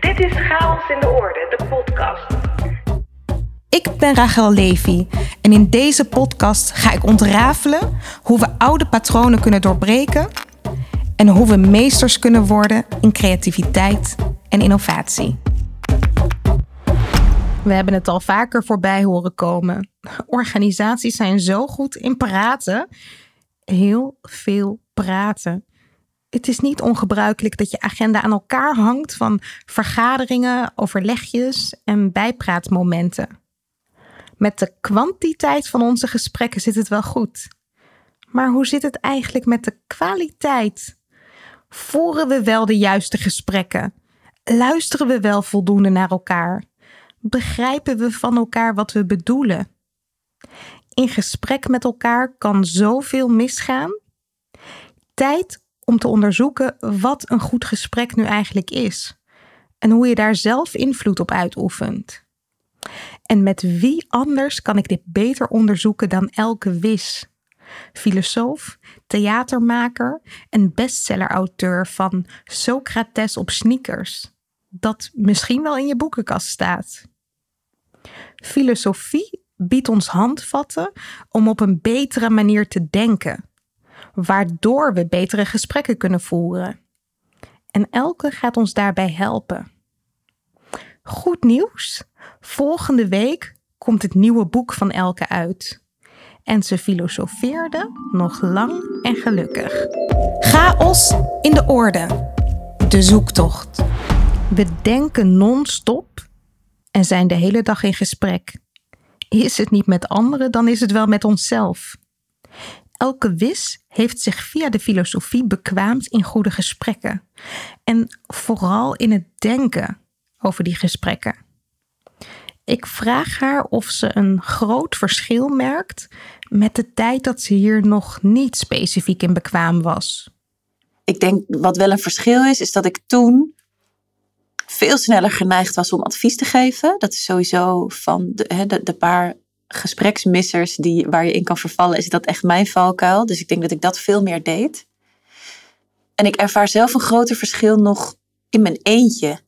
Dit is Chaos in de Orde, de podcast. Ik ben Rachel Levy en in deze podcast ga ik ontrafelen hoe we oude patronen kunnen doorbreken en hoe we meesters kunnen worden in creativiteit en innovatie. We hebben het al vaker voorbij horen komen. Organisaties zijn zo goed in praten. Heel veel praten. Het is niet ongebruikelijk dat je agenda aan elkaar hangt van vergaderingen, overlegjes en bijpraatmomenten. Met de kwantiteit van onze gesprekken zit het wel goed. Maar hoe zit het eigenlijk met de kwaliteit? Voeren we wel de juiste gesprekken? Luisteren we wel voldoende naar elkaar? Begrijpen we van elkaar wat we bedoelen? In gesprek met elkaar kan zoveel misgaan. Tijd om te onderzoeken wat een goed gesprek nu eigenlijk is. En hoe je daar zelf invloed op uitoefent. En met wie anders kan ik dit beter onderzoeken dan Elke Wiss? Filosoof, theatermaker en bestsellerauteur van Socrates op sneakers. Dat misschien wel in je boekenkast staat. Filosofie biedt ons handvatten om op een betere manier te denken, waardoor we betere gesprekken kunnen voeren. En Elke gaat ons daarbij helpen. Goed nieuws! Volgende week komt het nieuwe boek van Elke uit. En ze filosofeerde nog lang en gelukkig. Chaos in de Orde. De zoektocht. We denken non-stop en zijn de hele dag in gesprek. Is het niet met anderen, dan is het wel met onszelf. Elke Wiss heeft zich via de filosofie bekwaamd in goede gesprekken. En vooral in het denken over die gesprekken. Ik vraag haar of ze een groot verschil merkt met de tijd dat ze hier nog niet specifiek in bekwaam was. Ik denk wat wel een verschil is, is dat ik toen veel sneller geneigd was om advies te geven. Dat is sowieso van de paar gespreksmissers waar je in kan vervallen, is dat echt mijn valkuil. Dus ik denk dat ik dat veel meer deed. En ik ervaar zelf een groter verschil nog in mijn eentje.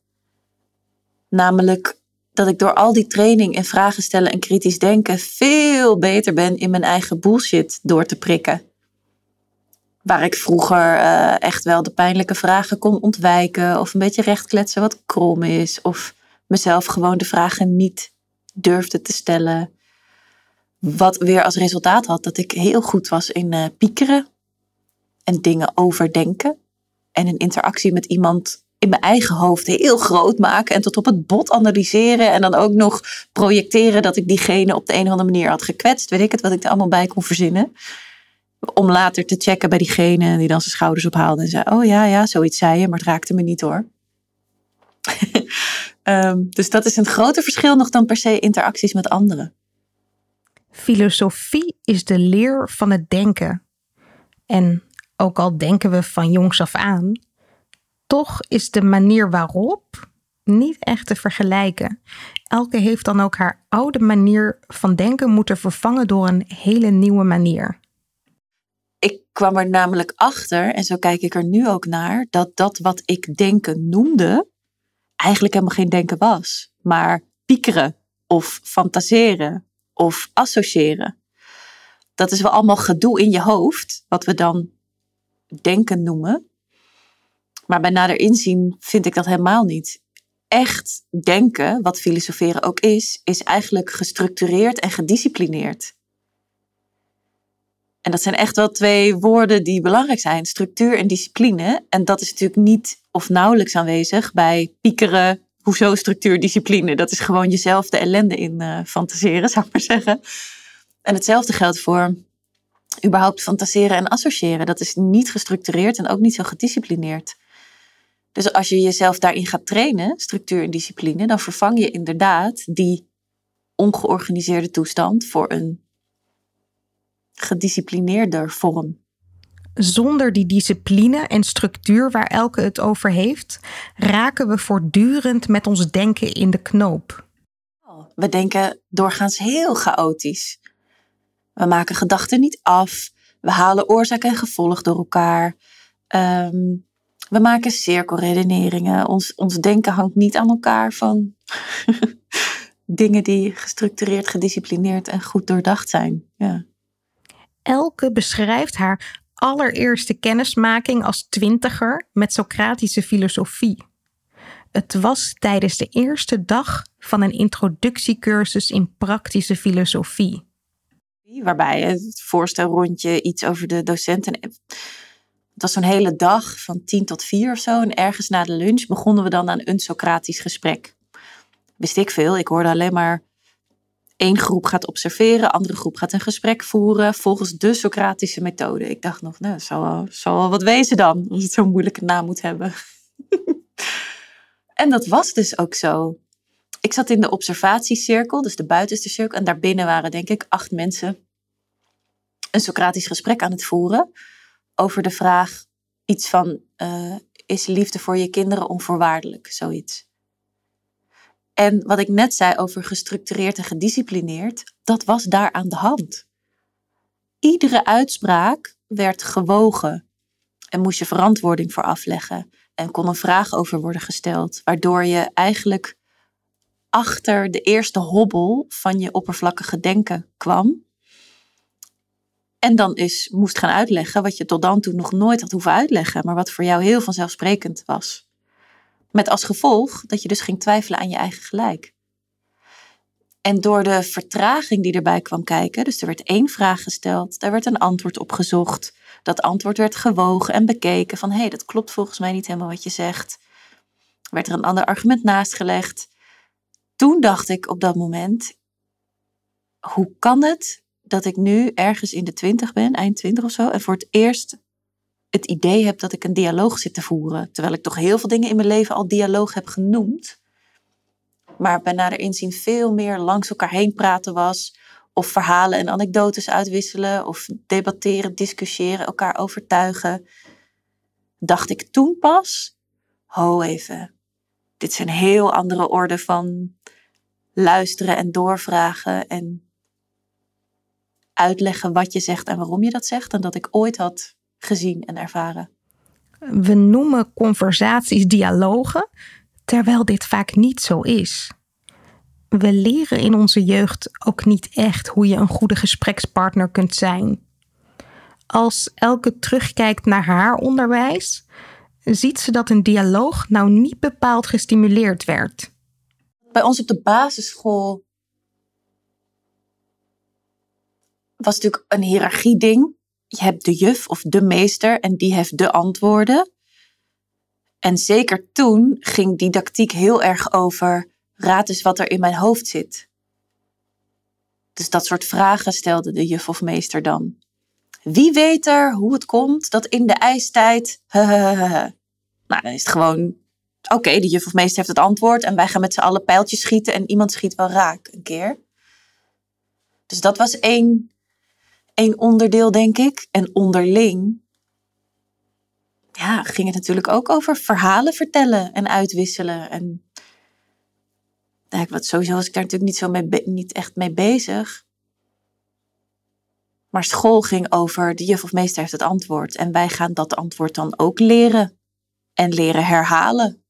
Namelijk dat ik door al die training en vragen stellen en kritisch denken veel beter ben in mijn eigen bullshit door te prikken. Waar ik vroeger echt wel de pijnlijke vragen kon ontwijken of een beetje rechtkletsen wat krom is. Of mezelf gewoon de vragen niet durfde te stellen. Wat weer als resultaat had dat ik heel goed was in piekeren en dingen overdenken. En een interactie met iemand in mijn eigen hoofd heel groot maken en tot op het bot analyseren en dan ook nog projecteren dat ik diegene op de een of andere manier had gekwetst. Weet ik het, wat ik er allemaal bij kon verzinnen. Om later te checken bij diegene die dan zijn schouders ophaalde en zei, oh ja, zoiets zei je, maar het raakte me niet hoor. Dus dat is een groter verschil nog dan per se interacties met anderen. Filosofie is de leer van het denken. En ook al denken we van jongs af aan, toch is de manier waarop niet echt te vergelijken. Elke heeft dan ook haar oude manier van denken moeten vervangen door een hele nieuwe manier. Ik kwam er namelijk achter, en zo kijk ik er nu ook naar, dat wat ik denken noemde, eigenlijk helemaal geen denken was. Maar piekeren of fantaseren of associëren. Dat is wel allemaal gedoe in je hoofd, wat we dan denken noemen. Maar bij nader inzien vind ik dat helemaal niet. Echt denken, wat filosoferen ook is eigenlijk gestructureerd en gedisciplineerd. En dat zijn echt wel twee woorden die belangrijk zijn. Structuur en discipline. En dat is natuurlijk niet of nauwelijks aanwezig bij piekeren. Hoezo structuur, discipline? Dat is gewoon jezelf de ellende in fantaseren, zou ik maar zeggen. En hetzelfde geldt voor überhaupt fantaseren en associëren. Dat is niet gestructureerd en ook niet zo gedisciplineerd. Dus als je jezelf daarin gaat trainen, structuur en discipline, dan vervang je inderdaad die ongeorganiseerde toestand voor een gedisciplineerder vorm. Zonder die discipline en structuur waar Elke het over heeft, raken we voortdurend met ons denken in de knoop. We denken doorgaans heel chaotisch. We maken gedachten niet af. We halen oorzaak en gevolg door elkaar. We maken cirkelredeneringen. Ons denken hangt niet aan elkaar van dingen die gestructureerd, gedisciplineerd en goed doordacht zijn. Ja. Elke beschrijft haar allereerste kennismaking als 20er met Socratische filosofie. Het was tijdens de eerste dag van een introductiecursus in praktische filosofie. Waarbij het voorstelrondje iets over de docenten. Het was zo'n hele dag van 10 tot 4 of zo. En ergens na de lunch begonnen we dan aan een Socratisch gesprek. Wist ik veel. Ik hoorde alleen maar 1 groep gaat observeren, andere groep gaat een gesprek voeren volgens de Socratische methode. Ik dacht nog, nou, het zal wel wat wezen dan, als het zo'n moeilijke naam moet hebben. En dat was dus ook zo. Ik zat in de observatiecirkel, dus de buitenste cirkel. En daarbinnen waren denk ik 8 mensen een Socratisch gesprek aan het voeren. Over de vraag iets van, is liefde voor je kinderen onvoorwaardelijk? Zoiets. En wat ik net zei over gestructureerd en gedisciplineerd, dat was daar aan de hand. Iedere uitspraak werd gewogen en moest je verantwoording voor afleggen. En kon een vraag over worden gesteld, waardoor je eigenlijk achter de eerste hobbel van je oppervlakkige denken kwam. En dan moest gaan uitleggen wat je tot dan toe nog nooit had hoeven uitleggen, maar wat voor jou heel vanzelfsprekend was. Met als gevolg dat je dus ging twijfelen aan je eigen gelijk. En door de vertraging die erbij kwam kijken, dus er werd 1 vraag gesteld, daar werd een antwoord op gezocht. Dat antwoord werd gewogen en bekeken van, hé, dat klopt volgens mij niet helemaal wat je zegt. Werd er een ander argument naast gelegd. Toen dacht ik op dat moment, hoe kan het dat ik nu ergens in de 20 ben, eind 20 of zo, en voor het eerst het idee heb dat ik een dialoog zit te voeren. Terwijl ik toch heel veel dingen in mijn leven al dialoog heb genoemd. Maar bij nader inzien veel meer langs elkaar heen praten was. Of verhalen en anekdotes uitwisselen. Of debatteren, discussiëren, elkaar overtuigen. Dacht ik toen pas, ho even. Dit is een heel andere orde van luisteren en doorvragen. En uitleggen wat je zegt en waarom je dat zegt. En dat ik ooit had gezien en ervaren. We noemen conversaties dialogen, terwijl dit vaak niet zo is. We leren in onze jeugd ook niet echt hoe je een goede gesprekspartner kunt zijn. Als Elke terugkijkt naar haar onderwijs, ziet ze dat een dialoog nou niet bepaald gestimuleerd werd. Bij ons op de basisschool was natuurlijk een hiërarchieding. Je hebt de juf of de meester en die heeft de antwoorden. En zeker toen ging didactiek heel erg over, raad eens wat er in mijn hoofd zit. Dus dat soort vragen stelde de juf of meester dan. Wie weet er hoe het komt dat in de ijstijd... Nou, dan is het gewoon, oké, de juf of meester heeft het antwoord en wij gaan met z'n allen pijltjes schieten en iemand schiet wel raak een keer. Dus dat was één onderdeel, denk ik. En onderling ja, ging het natuurlijk ook over verhalen vertellen en uitwisselen. En ja, sowieso was ik daar natuurlijk niet echt mee bezig. Maar school ging over de juf of meester heeft het antwoord. En wij gaan dat antwoord dan ook leren. En leren herhalen.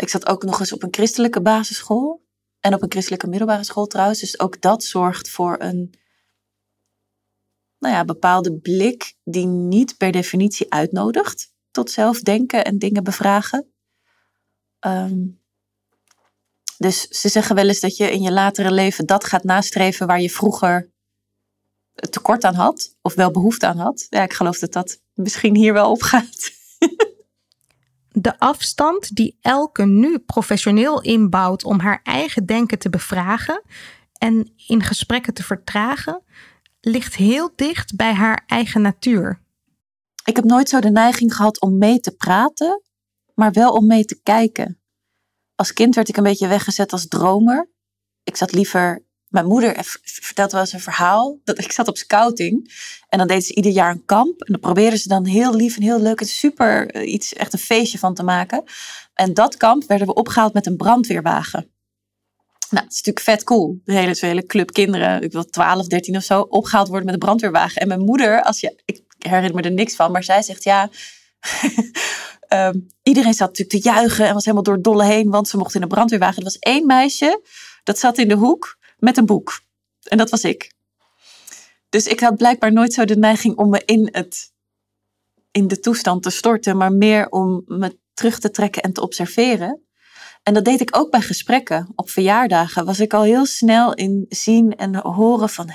Ik zat ook nog eens op een christelijke basisschool. En op een christelijke middelbare school trouwens. Dus ook dat zorgt voor een bepaalde blik die niet per definitie uitnodigt tot zelfdenken en dingen bevragen. Dus ze zeggen wel eens dat je in je latere leven dat gaat nastreven waar je vroeger het tekort aan had of wel behoefte aan had. Ja, ik geloof dat dat misschien hier wel op gaat. De afstand die Elke nu professioneel inbouwt om haar eigen denken te bevragen en in gesprekken te vertragen, ligt heel dicht bij haar eigen natuur. Ik heb nooit zo de neiging gehad om mee te praten, maar wel om mee te kijken. Als kind werd ik een beetje weggezet als dromer. Ik zat liever... Mijn moeder vertelde wel eens een verhaal. Ik zat op scouting en dan deden ze ieder jaar een kamp. En dan probeerden ze dan heel lief en heel leuk en super iets, echt een feestje van te maken. En dat kamp werden we opgehaald met een brandweerwagen. Nou, het is natuurlijk vet cool. De hele club kinderen, 12, 13 of zo, opgehaald worden met een brandweerwagen. En mijn moeder, ik herinner me er niks van, maar zij zegt ja, Iedereen zat natuurlijk te juichen en was helemaal door het dolle heen, want ze mocht in een brandweerwagen. Er was één meisje, dat zat in de hoek met een boek. En dat was ik. Dus ik had blijkbaar nooit zo de neiging om me in de toestand te storten, maar meer om me terug te trekken en te observeren. En dat deed ik ook bij gesprekken. Op verjaardagen was ik al heel snel in zien en horen van,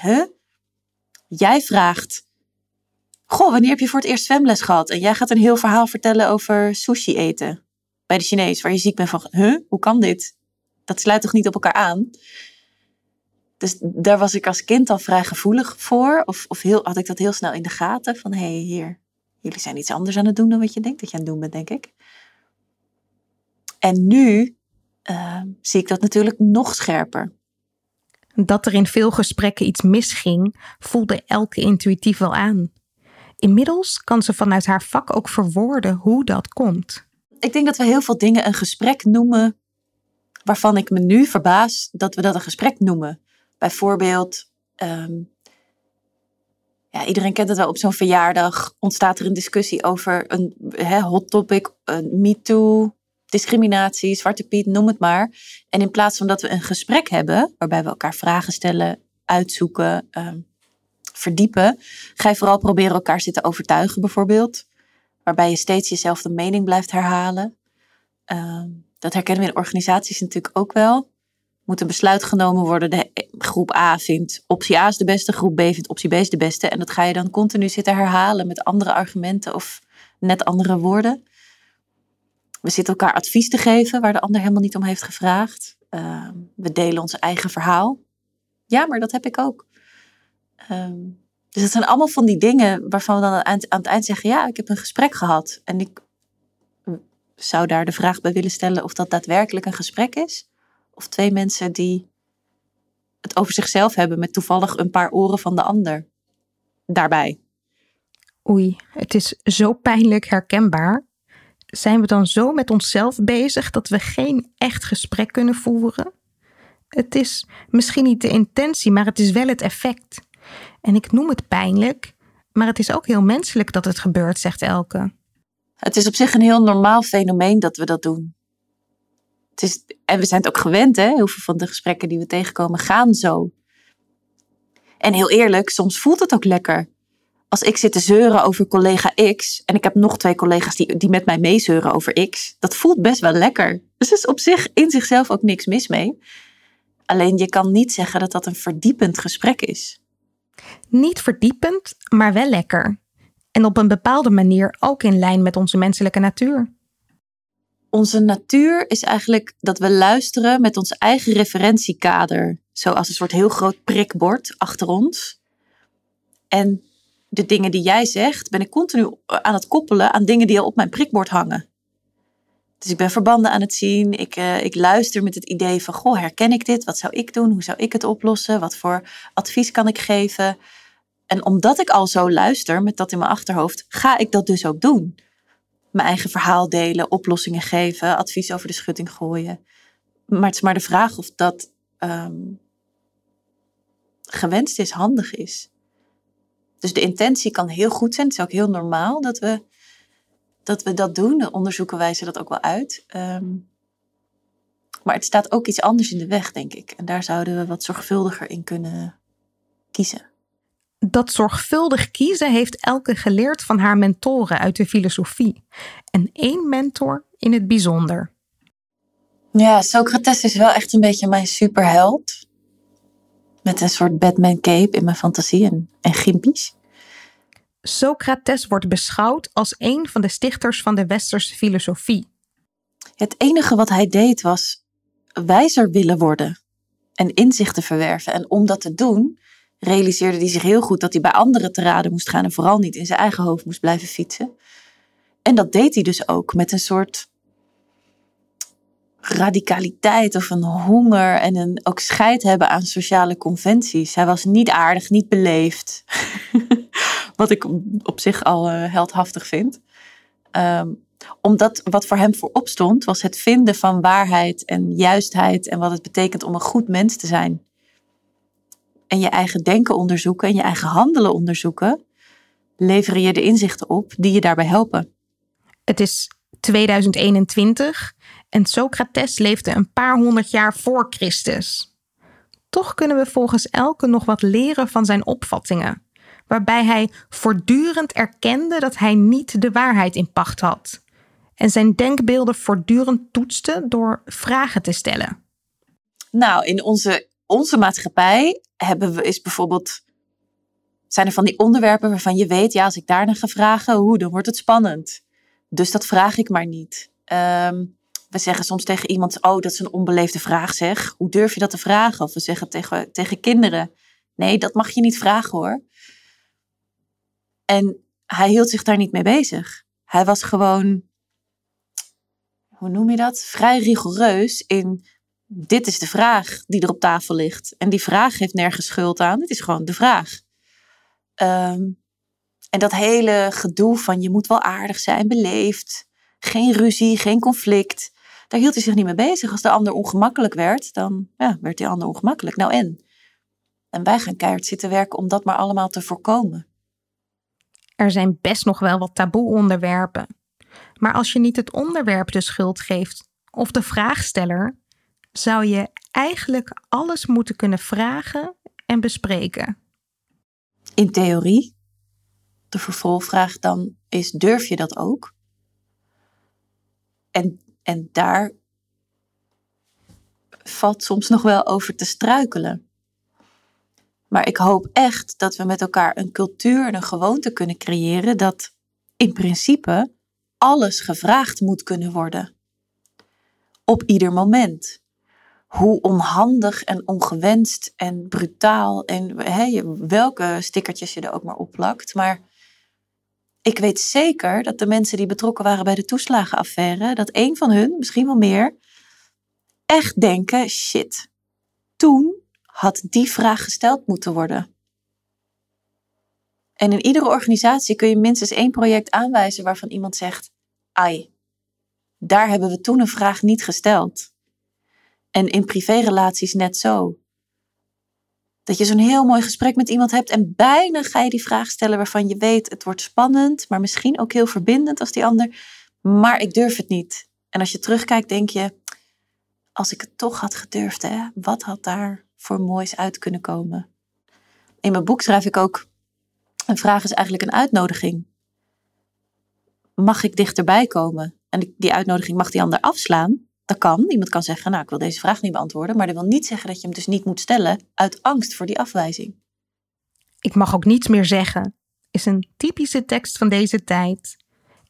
jij vraagt, goh, wanneer heb je voor het eerst zwemles gehad? En jij gaat een heel verhaal vertellen over sushi eten bij de Chinees, waar je ziek bent van, hoe kan dit? Dat sluit toch niet op elkaar aan? Dus daar was ik als kind al vrij gevoelig voor. Had ik dat heel snel in de gaten. Van, hier, jullie zijn iets anders aan het doen dan wat je denkt dat je aan het doen bent, denk ik. En nu zie ik dat natuurlijk nog scherper. Dat er in veel gesprekken iets misging, voelde Elke intuïtief wel aan. Inmiddels kan ze vanuit haar vak ook verwoorden hoe dat komt. Ik denk dat we heel veel dingen een gesprek noemen, waarvan ik me nu verbaas dat we dat een gesprek noemen. Bijvoorbeeld, iedereen kent het wel, op zo'n verjaardag ontstaat er een discussie over een hot topic, MeToo, discriminatie, Zwarte Piet, noem het maar. En in plaats van dat we een gesprek hebben, waarbij we elkaar vragen stellen, uitzoeken, verdiepen, ga je vooral proberen elkaar zitten overtuigen bijvoorbeeld. Waarbij je steeds jezelf de mening blijft herhalen. Dat herkennen we in organisaties natuurlijk ook wel. Moet een besluit genomen worden. De groep A vindt optie A is de beste. Groep B vindt optie B is de beste. En dat ga je dan continu zitten herhalen met andere argumenten of net andere woorden. We zitten elkaar advies te geven waar de ander helemaal niet om heeft gevraagd. We delen ons eigen verhaal. Ja, maar dat heb ik ook. Dus dat zijn allemaal van die dingen waarvan we dan aan het eind zeggen, ja, ik heb een gesprek gehad. En ik zou daar de vraag bij willen stellen of dat daadwerkelijk een gesprek is. Of twee mensen die het over zichzelf hebben met toevallig een paar oren van de ander daarbij. Oei, het is zo pijnlijk herkenbaar. Zijn we dan zo met onszelf bezig dat we geen echt gesprek kunnen voeren? Het is misschien niet de intentie, maar het is wel het effect. En ik noem het pijnlijk, maar het is ook heel menselijk dat het gebeurt, zegt Elke. Het is op zich een heel normaal fenomeen dat we dat doen. En we zijn het ook gewend, hè? Heel veel van de gesprekken die we tegenkomen gaan zo. En heel eerlijk, soms voelt het ook lekker. Als ik zit te zeuren over collega X, en ik heb nog twee collega's die met mij meezeuren over X, dat voelt best wel lekker. Dus er is op zich in zichzelf ook niks mis mee. Alleen je kan niet zeggen dat dat een verdiepend gesprek is. Niet verdiepend, maar wel lekker. En op een bepaalde manier ook in lijn met onze menselijke natuur. Onze natuur is eigenlijk dat we luisteren met ons eigen referentiekader. Zoals een soort heel groot prikbord achter ons. En de dingen die jij zegt, ben ik continu aan het koppelen aan dingen die al op mijn prikbord hangen. Dus ik ben verbanden aan het zien. Ik luister met het idee van, herken ik dit? Wat zou ik doen? Hoe zou ik het oplossen? Wat voor advies kan ik geven? En omdat ik al zo luister met dat in mijn achterhoofd, ga ik dat dus ook doen. Mijn eigen verhaal delen, oplossingen geven, advies over de schutting gooien. Maar het is maar de vraag of dat gewenst is, handig is. Dus de intentie kan heel goed zijn. Het is ook heel normaal dat we dat doen. De onderzoeken wijzen dat ook wel uit. Maar het staat ook iets anders in de weg, denk ik. En daar zouden we wat zorgvuldiger in kunnen kiezen. Dat zorgvuldig kiezen heeft Elke geleerd van haar mentoren uit de filosofie. En één mentor in het bijzonder. Ja, Socrates is wel echt een beetje mijn superheld. Met een soort Batman cape in mijn fantasie en gimpies. Socrates wordt beschouwd als een van de stichters van de westerse filosofie. Het enige wat hij deed was wijzer willen worden. En inzichten verwerven. En om dat te doen realiseerde hij zich heel goed dat hij bij anderen te raden moest gaan en vooral niet in zijn eigen hoofd moest blijven fietsen. En dat deed hij dus ook met een soort radicaliteit of een honger en ook scheid hebben aan sociale conventies. Hij was niet aardig, niet beleefd. Wat ik op zich al heldhaftig vind. Omdat wat voor hem voorop stond was het vinden van waarheid en juistheid en wat het betekent om een goed mens te zijn. En je eigen denken onderzoeken en je eigen handelen onderzoeken, leveren je de inzichten op die je daarbij helpen. Het is 2021 en Socrates leefde een paar honderd jaar voor Christus. Toch kunnen we volgens Elke nog wat leren van zijn opvattingen, waarbij hij voortdurend erkende dat hij niet de waarheid in pacht had en zijn denkbeelden voortdurend toetste door vragen te stellen. Nou, in onze maatschappij zijn er van die onderwerpen waarvan je weet, ja, als ik daarna ga vragen, dan wordt het spannend. Dus dat vraag ik maar niet. We zeggen soms tegen iemand, dat is een onbeleefde vraag zeg. Hoe durf je dat te vragen? Of we zeggen tegen kinderen, nee, dat mag je niet vragen hoor. En hij hield zich daar niet mee bezig. Hij was gewoon, hoe noem je dat? Vrij rigoureus in, dit is de vraag die er op tafel ligt. En die vraag heeft nergens schuld aan. Het is gewoon de vraag. En dat hele gedoe van je moet wel aardig zijn, beleefd, geen ruzie, geen conflict. Daar hield hij zich niet mee bezig. Als de ander ongemakkelijk werd, dan werd die ander ongemakkelijk. Nou en? En wij gaan keihard zitten werken om dat maar allemaal te voorkomen. Er zijn best nog wel wat taboe onderwerpen. Maar als je niet het onderwerp de schuld geeft of de vraagsteller, zou je eigenlijk alles moeten kunnen vragen en bespreken. In theorie. De vervolgvraag dan is, durf je dat ook? En daar valt soms nog wel over te struikelen. Maar ik hoop echt dat we met elkaar een cultuur en een gewoonte kunnen creëren dat in principe alles gevraagd moet kunnen worden. Op ieder moment. Hoe onhandig en ongewenst en brutaal en welke stickertjes je er ook maar opplakt. Maar ik weet zeker dat de mensen die betrokken waren bij de toeslagenaffaire, dat één van hun, misschien wel meer, echt denken, shit, toen had die vraag gesteld moeten worden. En in iedere organisatie kun je minstens 1 project aanwijzen waarvan iemand zegt, ai, daar hebben we toen een vraag niet gesteld. En in privérelaties net zo. Dat je zo'n heel mooi gesprek met iemand hebt en bijna ga je die vraag stellen waarvan je weet, het wordt spannend, maar misschien ook heel verbindend als die ander, maar ik durf het niet. En als je terugkijkt denk je, als ik het toch had gedurfd, hè, wat had daar voor moois uit kunnen komen? In mijn boek schrijf ik ook, een vraag is eigenlijk een uitnodiging. Mag ik dichterbij komen? En die uitnodiging mag die ander afslaan. Dat kan. Iemand kan zeggen, ik wil deze vraag niet beantwoorden. Maar dat wil niet zeggen dat je hem dus niet moet stellen uit angst voor die afwijzing. Ik mag ook niets meer zeggen, is een typische tekst van deze tijd.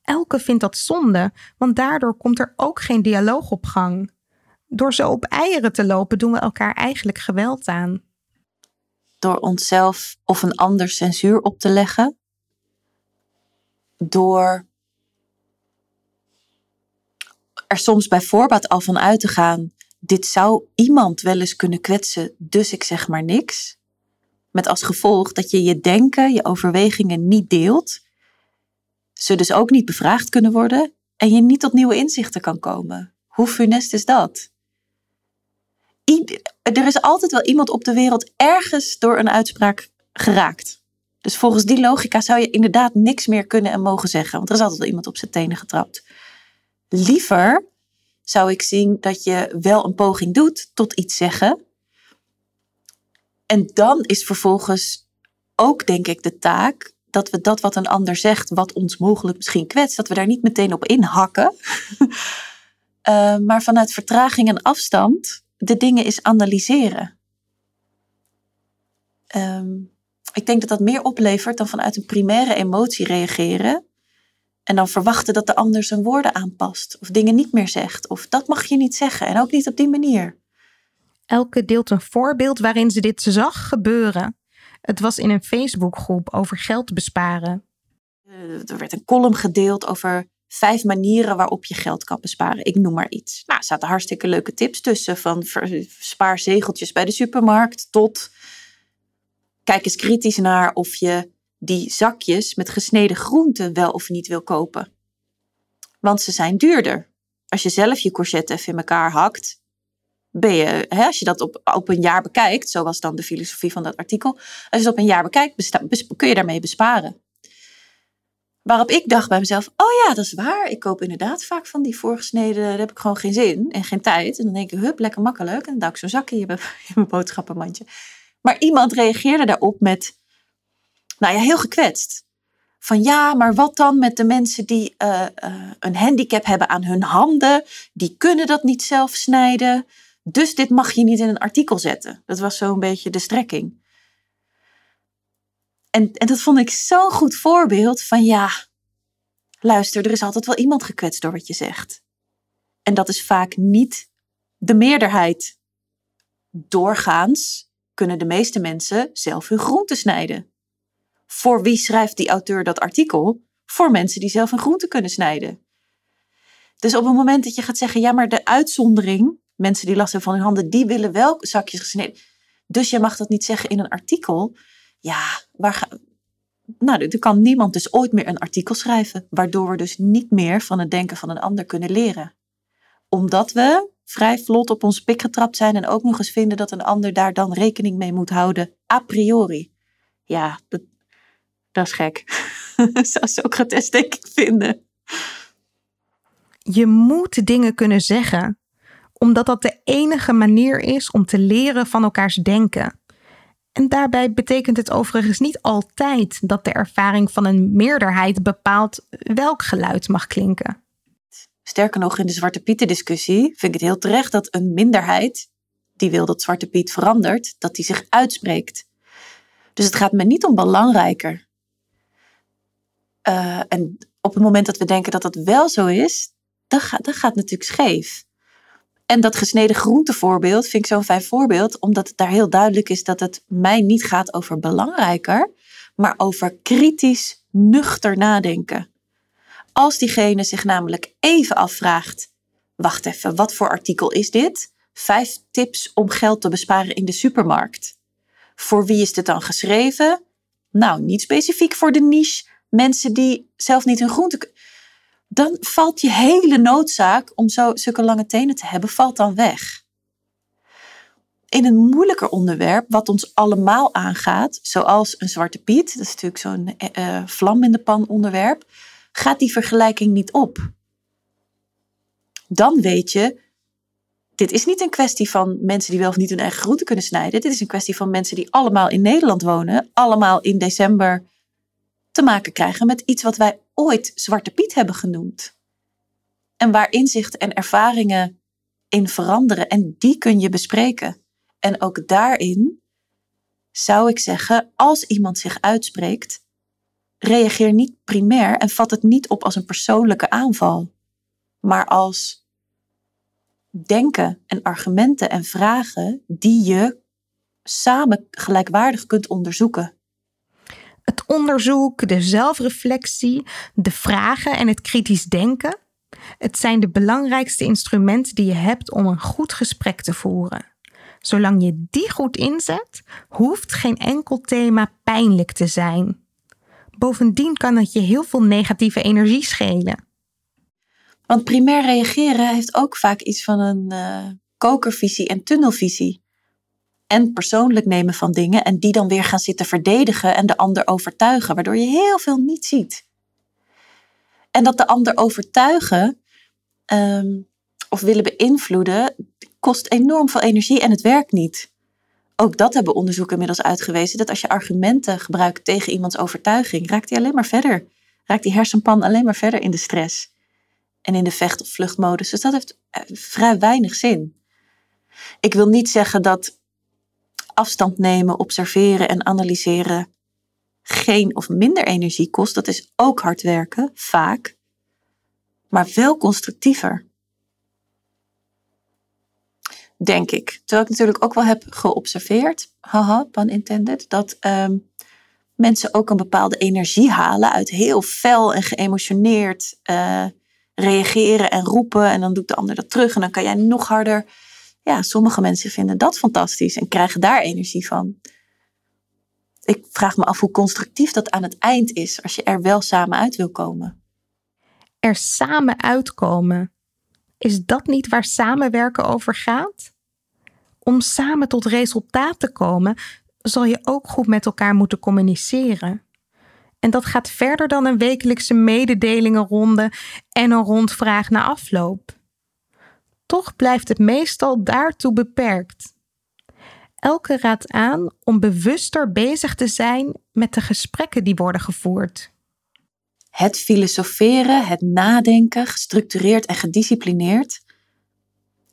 Elke vindt dat zonde, want daardoor komt er ook geen dialoog op gang. Door zo op eieren te lopen doen we elkaar eigenlijk geweld aan. Door onszelf of een ander censuur op te leggen. Door er soms bij voorbaat al van uit te gaan, dit zou iemand wel eens kunnen kwetsen, dus ik zeg maar niks. Met als gevolg dat je je denken, je overwegingen niet deelt. Ze dus ook niet bevraagd kunnen worden en je niet tot nieuwe inzichten kan komen. Hoe funest is dat? Er is altijd wel iemand op de wereld ergens door een uitspraak geraakt. Dus volgens die logica zou je inderdaad niks meer kunnen en mogen zeggen, want er is altijd wel iemand op zijn tenen getrapt. Liever zou ik zien dat je wel een poging doet tot iets zeggen. En dan is vervolgens ook, denk ik, de taak dat we dat wat een ander zegt, wat ons mogelijk misschien kwetst, dat we daar niet meteen op inhakken. Maar vanuit vertraging en afstand de dingen is analyseren. Ik denk dat dat meer oplevert dan vanuit een primaire emotie reageren. En dan verwachten dat de ander zijn woorden aanpast. Of dingen niet meer zegt. Of dat mag je niet zeggen. En ook niet op die manier. Elke deelt een voorbeeld waarin ze dit zag gebeuren. Het was in een Facebookgroep over geld besparen. Er werd een column gedeeld over 5 manieren waarop je geld kan besparen. Ik noem maar iets. Nou, er zaten hartstikke leuke tips tussen. Van spaarzegeltjes bij de supermarkt. Tot kijk eens kritisch naar of je die zakjes met gesneden groenten wel of niet wil kopen. Want ze zijn duurder. Als je zelf je courgette even in elkaar hakt, ben je, als je dat op een jaar bekijkt, zo was dan de filosofie van dat artikel, als je het op een jaar bekijkt, kun je daarmee besparen. Waarop ik dacht bij mezelf, oh ja, dat is waar. Ik koop inderdaad vaak van die voorgesneden. Daar heb ik gewoon geen zin en geen tijd. En dan denk ik, hup, lekker makkelijk. En dan duik ik zo'n zakje in mijn boodschappenmandje. Maar iemand reageerde daarop met, nou ja, heel gekwetst. Van ja, maar wat dan met de mensen die een handicap hebben aan hun handen? Die kunnen dat niet zelf snijden. Dus dit mag je niet in een artikel zetten. Dat was zo'n beetje de strekking. En dat vond ik zo'n goed voorbeeld van ja, luister, er is altijd wel iemand gekwetst door wat je zegt. En dat is vaak niet de meerderheid. Doorgaans kunnen de meeste mensen zelf hun groenten snijden. Voor wie schrijft die auteur dat artikel? Voor mensen die zelf hun groenten kunnen snijden. Dus op het moment dat je gaat zeggen, ja, maar de uitzondering, mensen die last hebben van hun handen, die willen wel zakjes gesneden. Dus je mag dat niet zeggen in een artikel. Ja, er kan niemand dus ooit meer een artikel schrijven, waardoor we dus niet meer van het denken van een ander kunnen leren. Omdat we vrij vlot op ons pik getrapt zijn en ook nog eens vinden dat een ander daar dan rekening mee moet houden, a priori. Ja, dat is gek. Dat zou Socrates denk ik vinden. Je moet dingen kunnen zeggen, omdat dat de enige manier is om te leren van elkaars denken. En daarbij betekent het overigens niet altijd dat de ervaring van een meerderheid bepaalt welk geluid mag klinken. Sterker nog, in de Zwarte Pieten discussie vind ik het heel terecht dat een minderheid die wil dat Zwarte Piet verandert, dat die zich uitspreekt. Dus het gaat me niet om belangrijker. En op het moment dat we denken dat dat wel zo is, dan gaat het natuurlijk scheef. En dat gesneden groentevoorbeeld vind ik zo'n fijn voorbeeld, omdat het daar heel duidelijk is dat het mij niet gaat over belangrijker, maar over kritisch, nuchter nadenken. Als diegene zich namelijk even afvraagt, wacht even, wat voor artikel is dit? 5 tips om geld te besparen in de supermarkt. Voor wie is dit dan geschreven? Nou, niet specifiek voor de niche, mensen die zelf niet hun groenten. Dan valt je hele noodzaak om zulke lange tenen te hebben, valt dan weg. In een moeilijker onderwerp, wat ons allemaal aangaat, zoals een Zwarte Piet, dat is natuurlijk zo'n vlam in de pan onderwerp, gaat die vergelijking niet op. Dan weet je, dit is niet een kwestie van mensen die wel of niet hun eigen groenten kunnen snijden. Dit is een kwestie van mensen die allemaal in Nederland wonen, allemaal in december te maken krijgen met iets wat wij ooit Zwarte Piet hebben genoemd. En waar inzichten en ervaringen in veranderen. En die kun je bespreken. En ook daarin zou ik zeggen, als iemand zich uitspreekt, reageer niet primair en vat het niet op als een persoonlijke aanval. Maar als denken en argumenten en vragen die je samen gelijkwaardig kunt onderzoeken. Het onderzoek, de zelfreflectie, de vragen en het kritisch denken. Het zijn de belangrijkste instrumenten die je hebt om een goed gesprek te voeren. Zolang je die goed inzet, hoeft geen enkel thema pijnlijk te zijn. Bovendien kan het je heel veel negatieve energie schelen. Want primair reageren heeft ook vaak iets van een kokervisie en tunnelvisie. En persoonlijk nemen van dingen en die dan weer gaan zitten verdedigen en de ander overtuigen, waardoor je heel veel niet ziet. En dat de ander overtuigen of willen beïnvloeden kost enorm veel energie en het werkt niet. Ook dat hebben onderzoeken inmiddels uitgewezen, dat als je argumenten gebruikt tegen iemands overtuiging, raakt die alleen maar verder. Raakt die hersenpan alleen maar verder in de stress en in de vecht- of vluchtmodus. Dus dat heeft vrij weinig zin. Ik wil niet zeggen dat afstand nemen, observeren en analyseren geen of minder energie kost. Dat is ook hard werken, vaak. Maar wel constructiever. Denk ik. Terwijl ik natuurlijk ook wel heb geobserveerd, haha, pun intended, dat mensen ook een bepaalde energie halen uit heel fel en geëmotioneerd reageren en roepen. En dan doet de ander dat terug en dan kan jij nog harder. Ja, sommige mensen vinden dat fantastisch en krijgen daar energie van. Ik vraag me af hoe constructief dat aan het eind is als je er wel samen uit wil komen. Er samen uitkomen. Is dat niet waar samenwerken over gaat? Om samen tot resultaat te komen, zal je ook goed met elkaar moeten communiceren. En dat gaat verder dan een wekelijkse mededelingenronde en een rondvraag na afloop. Toch blijft het meestal daartoe beperkt. Elke raadt aan om bewuster bezig te zijn met de gesprekken die worden gevoerd. Het filosoferen, het nadenken, gestructureerd en gedisciplineerd.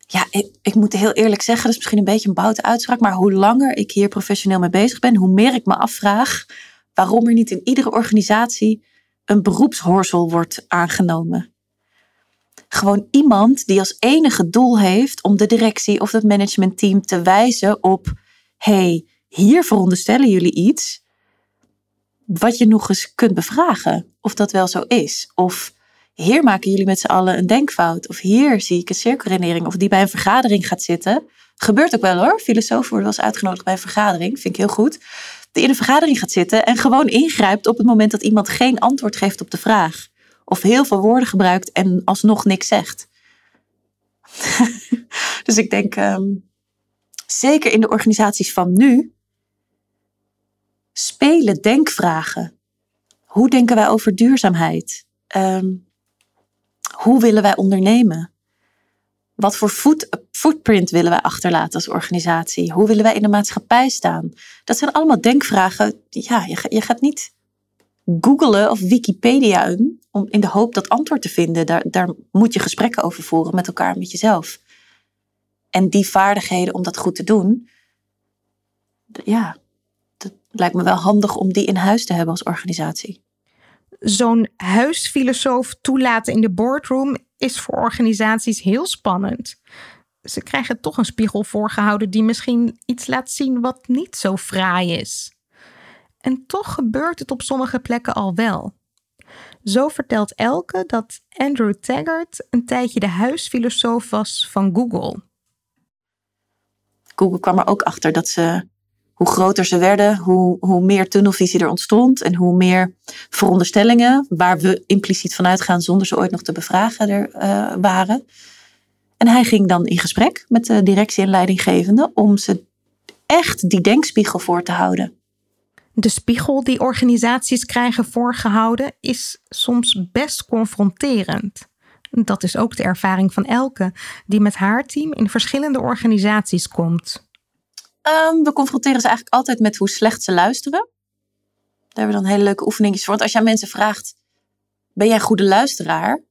Ja, ik moet heel eerlijk zeggen, dat is misschien een beetje een boute uitspraak, maar hoe langer ik hier professioneel mee bezig ben, hoe meer ik me afvraag waarom er niet in iedere organisatie een beroepshorsel wordt aangenomen. Gewoon iemand die als enige doel heeft om de directie of het managementteam te wijzen op, hey, hier veronderstellen jullie iets wat je nog eens kunt bevragen of dat wel zo is. Of hier maken jullie met z'n allen een denkfout. Of hier zie ik een cirkelredenering. Of die bij een vergadering gaat zitten. Gebeurt ook wel hoor. Filosofen worden wel eens uitgenodigd bij een vergadering. Vind ik heel goed. Die in een vergadering gaat zitten en gewoon ingrijpt op het moment dat iemand geen antwoord geeft op de vraag. Of heel veel woorden gebruikt en alsnog niks zegt. Dus ik denk, zeker in de organisaties van nu, spelen denkvragen. Hoe denken wij over duurzaamheid? Hoe willen wij ondernemen? Wat voor footprint willen wij achterlaten als organisatie? Hoe willen wij in de maatschappij staan? Dat zijn allemaal denkvragen. Ja, je gaat niet googlen of Wikipediaën om in de hoop dat antwoord te vinden. Daar moet je gesprekken over voeren met elkaar en met jezelf. En die vaardigheden om dat goed te doen, ja, dat lijkt me wel handig om die in huis te hebben als organisatie. Zo'n huisfilosoof toelaten in de boardroom is voor organisaties heel spannend. Ze krijgen toch een spiegel voorgehouden die misschien iets laat zien wat niet zo fraai is. En toch gebeurt het op sommige plekken al wel. Zo vertelt Elke dat Andrew Taggart een tijdje de huisfilosoof was van Google. Google kwam er ook achter dat ze, hoe groter ze werden, hoe meer tunnelvisie er ontstond en hoe meer veronderstellingen, waar we impliciet vanuit gaan zonder ze ooit nog te bevragen, er waren. En hij ging dan in gesprek met de directie en leidinggevende om ze echt die denkspiegel voor te houden. De spiegel die organisaties krijgen voorgehouden is soms best confronterend. Dat is ook de ervaring van Elke, die met haar team in verschillende organisaties komt. We confronteren ze eigenlijk altijd met hoe slecht ze luisteren. Daar hebben we dan hele leuke oefeningen voor. Want als jij mensen vraagt, ben jij een goede luisteraar?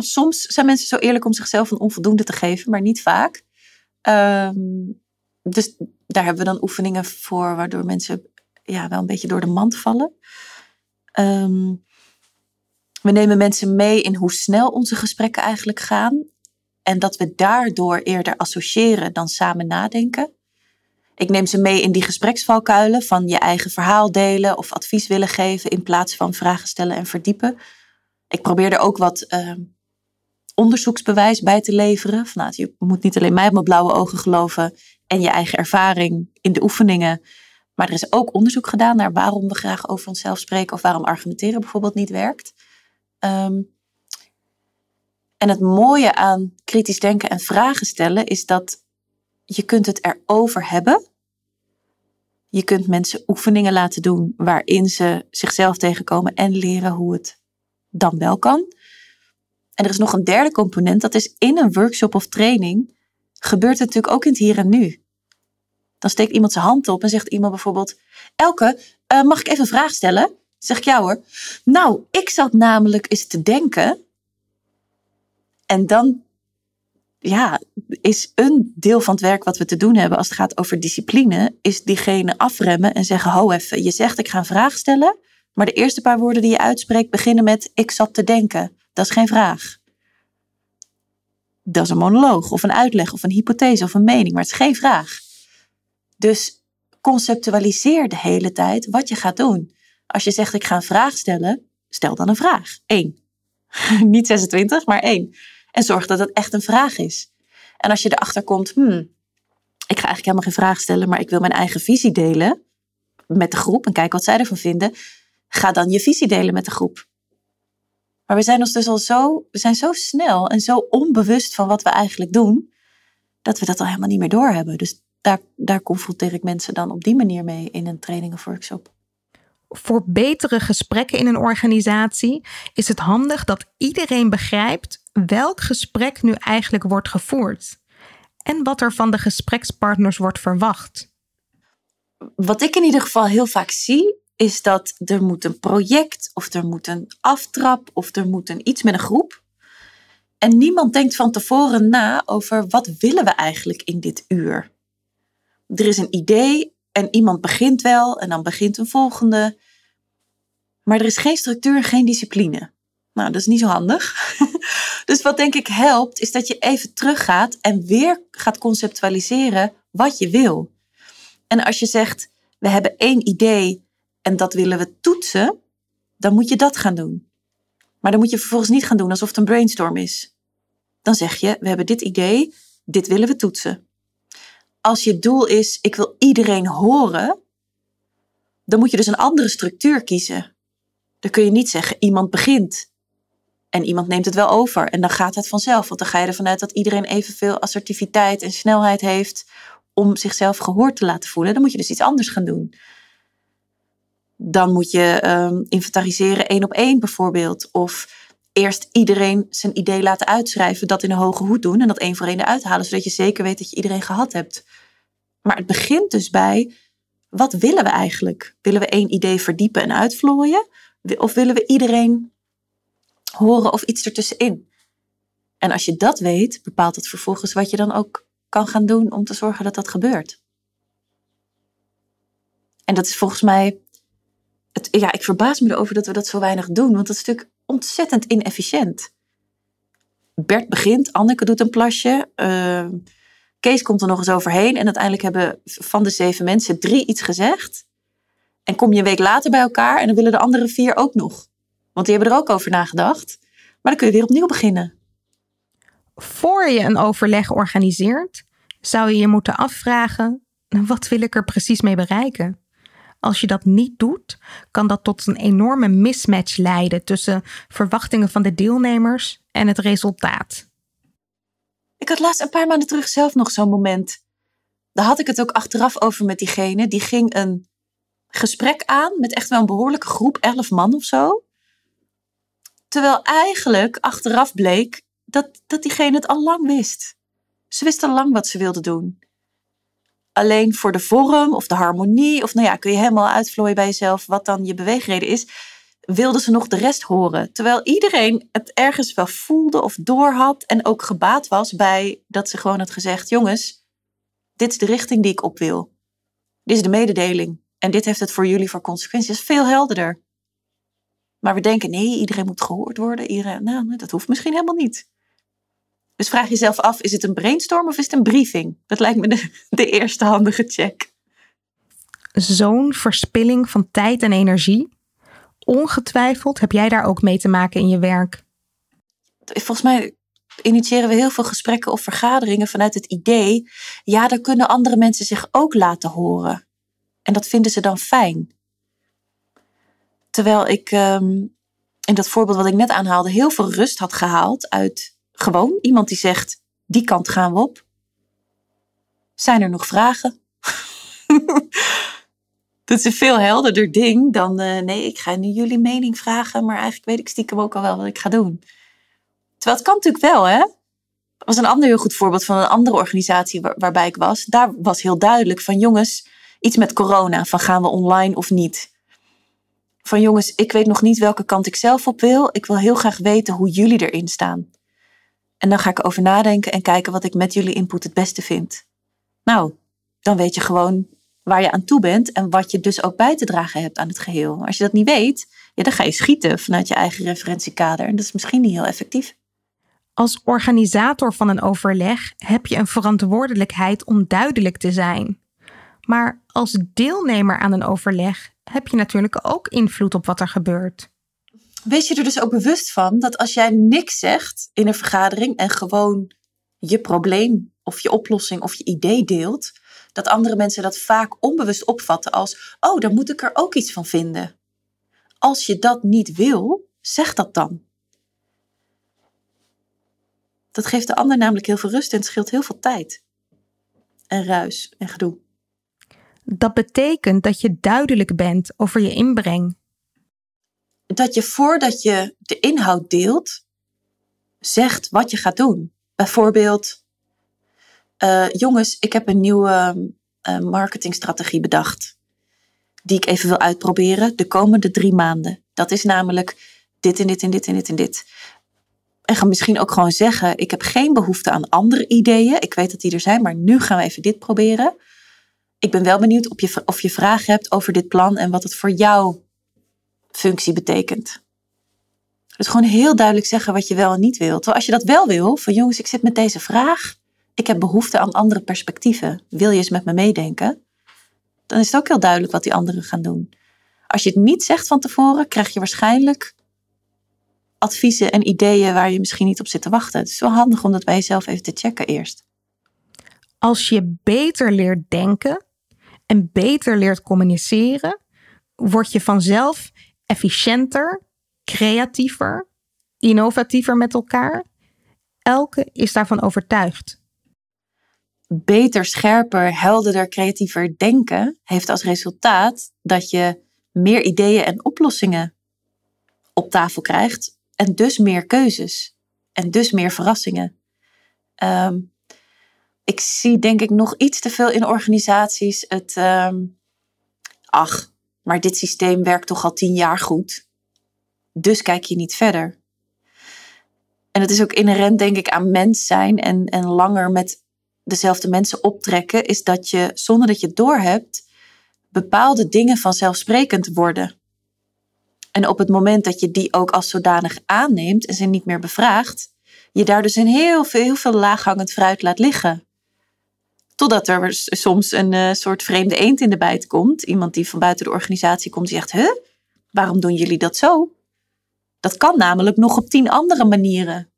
Soms zijn mensen zo eerlijk om zichzelf een onvoldoende te geven, maar niet vaak. Dus daar hebben we dan oefeningen voor, waardoor mensen wel een beetje door de mand vallen. We nemen mensen mee in hoe snel onze gesprekken eigenlijk gaan. En dat we daardoor eerder associëren dan samen nadenken. Ik neem ze mee in die gespreksvalkuilen van je eigen verhaal delen of advies willen geven in plaats van vragen stellen en verdiepen. Ik probeer er ook wat onderzoeksbewijs bij te leveren. Van, je moet niet alleen mij op mijn blauwe ogen geloven en je eigen ervaring in de oefeningen. Maar er is ook onderzoek gedaan naar waarom we graag over onszelf spreken of waarom argumenteren bijvoorbeeld niet werkt. En het mooie aan kritisch denken en vragen stellen is dat je kunt het erover hebben. Je kunt mensen oefeningen laten doen waarin ze zichzelf tegenkomen en leren hoe het dan wel kan. En er is nog een derde component, dat is in een workshop of training gebeurt het natuurlijk ook in het hier en nu. Dan steekt iemand zijn hand op en zegt iemand bijvoorbeeld, Elke, mag ik even een vraag stellen? Dan zeg ik, ja hoor. Nou, ik zat namelijk eens te denken. En dan is een deel van het werk wat we te doen hebben als het gaat over discipline, is diegene afremmen en zeggen, ho even, je zegt ik ga een vraag stellen, maar de eerste paar woorden die je uitspreekt beginnen met ik zat te denken. Dat is geen vraag. Dat is een monoloog of een uitleg of een hypothese of een mening, maar het is geen vraag. Dus conceptualiseer de hele tijd wat je gaat doen. Als je zegt ik ga een vraag stellen, stel dan een vraag. 1. Niet 26, maar 1. En zorg dat het echt een vraag is. En als je erachter komt, ik ga eigenlijk helemaal geen vraag stellen, maar ik wil mijn eigen visie delen met de groep en kijken wat zij ervan vinden. Ga dan je visie delen met de groep. Maar we zijn ons dus al zo snel en zo onbewust van wat we eigenlijk doen, dat we dat al helemaal niet meer doorhebben. Dus daar confronteer ik mensen dan op die manier mee in een training of workshop. Voor betere gesprekken in een organisatie is het handig dat iedereen begrijpt welk gesprek nu eigenlijk wordt gevoerd en wat er van de gesprekspartners wordt verwacht. Wat ik in ieder geval heel vaak zie, is dat er moet een project of er moet een aftrap of er moet iets met een groep. En niemand denkt van tevoren na over wat willen we eigenlijk in dit uur. Er is een idee en iemand begint wel en dan begint een volgende. Maar er is geen structuur, geen discipline. Nou, dat is niet zo handig. Dus wat denk ik helpt, is dat je even teruggaat en weer gaat conceptualiseren wat je wil. En als je zegt, we hebben één idee en dat willen we toetsen, dan moet je dat gaan doen. Maar dan moet je vervolgens niet gaan doen alsof het een brainstorm is. Dan zeg je, we hebben dit idee, dit willen we toetsen. Als je doel is, ik wil iedereen horen, dan moet je dus een andere structuur kiezen. Dan kun je niet zeggen, iemand begint en iemand neemt het wel over. En dan gaat het vanzelf, want dan ga je ervan uit dat iedereen evenveel assertiviteit en snelheid heeft om zichzelf gehoord te laten voelen. Dan moet je dus iets anders gaan doen. Dan moet je inventariseren 1-op-1 bijvoorbeeld. Of eerst iedereen zijn idee laten uitschrijven, dat in een hoge hoed doen en dat 1 voor 1 eruit halen, zodat je zeker weet dat je iedereen gehad hebt. Maar het begint dus bij, wat willen we eigenlijk? Willen we één idee verdiepen en uitvlooien? Of willen we iedereen horen of iets ertussenin? En als je dat weet, bepaalt het vervolgens wat je dan ook kan gaan doen om te zorgen dat dat gebeurt. En dat is volgens mij... ik verbaas me erover dat we dat zo weinig doen, want dat is natuurlijk ontzettend inefficiënt. Bert begint, Anneke doet een plasje, Kees komt er nog eens overheen en uiteindelijk hebben van de 7 mensen 3 iets gezegd. En kom je een week later bij elkaar en dan willen de andere 4 ook nog. Want die hebben er ook over nagedacht. Maar dan kun je weer opnieuw beginnen. Voor je een overleg organiseert, zou je je moeten afvragen, wat wil ik er precies mee bereiken? Als je dat niet doet, kan dat tot een enorme mismatch leiden tussen verwachtingen van de deelnemers en het resultaat. Ik had laatst een paar maanden terug zelf nog zo'n moment. Daar had ik het ook achteraf over met diegene. Die ging een gesprek aan met echt wel een behoorlijke groep, 11 man of zo. Terwijl eigenlijk achteraf bleek dat diegene het al lang wist. Ze wist al lang wat ze wilde doen. Alleen voor de vorm of de harmonie, of nou ja, kun je helemaal uitvlooien bij jezelf wat dan je beweegreden is, wilden ze nog de rest horen. Terwijl iedereen het ergens wel voelde of doorhad en ook gebaat was bij dat ze gewoon had gezegd, jongens, dit is de richting die ik op wil. Dit is de mededeling en dit heeft het voor jullie voor consequenties. Veel helderder. Maar we denken, nee, iedereen moet gehoord worden. Iedereen, nou, dat hoeft misschien helemaal niet. Dus vraag jezelf af, is het een brainstorm of is het een briefing? Dat lijkt me de eerste handige check. Zo'n verspilling van tijd en energie. Ongetwijfeld heb jij daar ook mee te maken in je werk. Volgens mij initiëren we heel veel gesprekken of vergaderingen vanuit het idee, ja, dan kunnen andere mensen zich ook laten horen. En dat vinden ze dan fijn. Terwijl ik in dat voorbeeld wat ik net aanhaalde, heel veel rust had gehaald uit... Gewoon iemand die zegt, die kant gaan we op. Zijn er nog vragen? Dat is een veel helderder ding dan... nee, ik ga nu jullie mening vragen, maar eigenlijk weet ik stiekem ook al wel wat ik ga doen. Terwijl het kan natuurlijk wel, hè? Dat was een ander heel goed voorbeeld van een andere organisatie waarbij ik was. Daar was heel duidelijk van, jongens, iets met corona. Van gaan we online of niet? Van jongens, ik weet nog niet welke kant ik zelf op wil. Ik wil heel graag weten hoe jullie erin staan. En dan ga ik over nadenken en kijken wat ik met jullie input het beste vind. Nou, dan weet je gewoon waar je aan toe bent en wat je dus ook bij te dragen hebt aan het geheel. Als je dat niet weet, ja, dan ga je schieten vanuit je eigen referentiekader. En dat is misschien niet heel effectief. Als organisator van een overleg heb je een verantwoordelijkheid om duidelijk te zijn. Maar als deelnemer aan een overleg heb je natuurlijk ook invloed op wat er gebeurt. Wees je er dus ook bewust van dat als jij niks zegt in een vergadering en gewoon je probleem of je oplossing of je idee deelt, dat andere mensen dat vaak onbewust opvatten als, oh, daar moet ik er ook iets van vinden. Als je dat niet wil, zeg dat dan. Dat geeft de ander namelijk heel veel rust en het scheelt heel veel tijd en ruis en gedoe. Dat betekent dat je duidelijk bent over je inbreng. Dat je voordat je de inhoud deelt, zegt wat je gaat doen. Bijvoorbeeld, jongens, ik heb een nieuwe marketingstrategie bedacht. Die ik even wil uitproberen de komende 3 maanden. Dat is namelijk dit en dit en dit en dit en dit. En ga misschien ook gewoon zeggen, ik heb geen behoefte aan andere ideeën. Ik weet dat die er zijn, maar nu gaan we even dit proberen. Ik ben wel benieuwd of je vragen hebt over dit plan en wat het voor jouw functie betekent. Dus gewoon heel duidelijk zeggen wat je wel en niet wilt. Terwijl als je dat wel wil, van jongens, ik zit met deze vraag. Ik heb behoefte aan andere perspectieven. Wil je eens met me meedenken? Dan is het ook heel duidelijk wat die anderen gaan doen. Als je het niet zegt van tevoren, krijg je waarschijnlijk adviezen en ideeën waar je misschien niet op zit te wachten. Het is wel handig om dat bij jezelf even te checken eerst. Als je beter leert denken en beter leert communiceren, word je vanzelf efficiënter, creatiever, innovatiever met elkaar. Elke is daarvan overtuigd. Beter, scherper, helderder, creatiever denken heeft als resultaat dat je meer ideeën en oplossingen op tafel krijgt. En dus meer keuzes. En dus meer verrassingen. Ik zie denk ik nog iets te veel in organisaties het... maar dit systeem werkt toch al 10 jaar goed. Dus kijk je niet verder. En het is ook inherent denk ik aan mens zijn en langer met dezelfde mensen optrekken, is dat je zonder dat je het doorhebt, bepaalde dingen vanzelfsprekend worden. En op het moment dat je die ook als zodanig aanneemt en ze niet meer bevraagt, je daar dus een heel veel laaghangend fruit laat liggen. Totdat er soms een soort vreemde eend in de bijt komt. Iemand die van buiten de organisatie komt die zegt, waarom doen jullie dat zo? Dat kan namelijk nog op 10 andere manieren.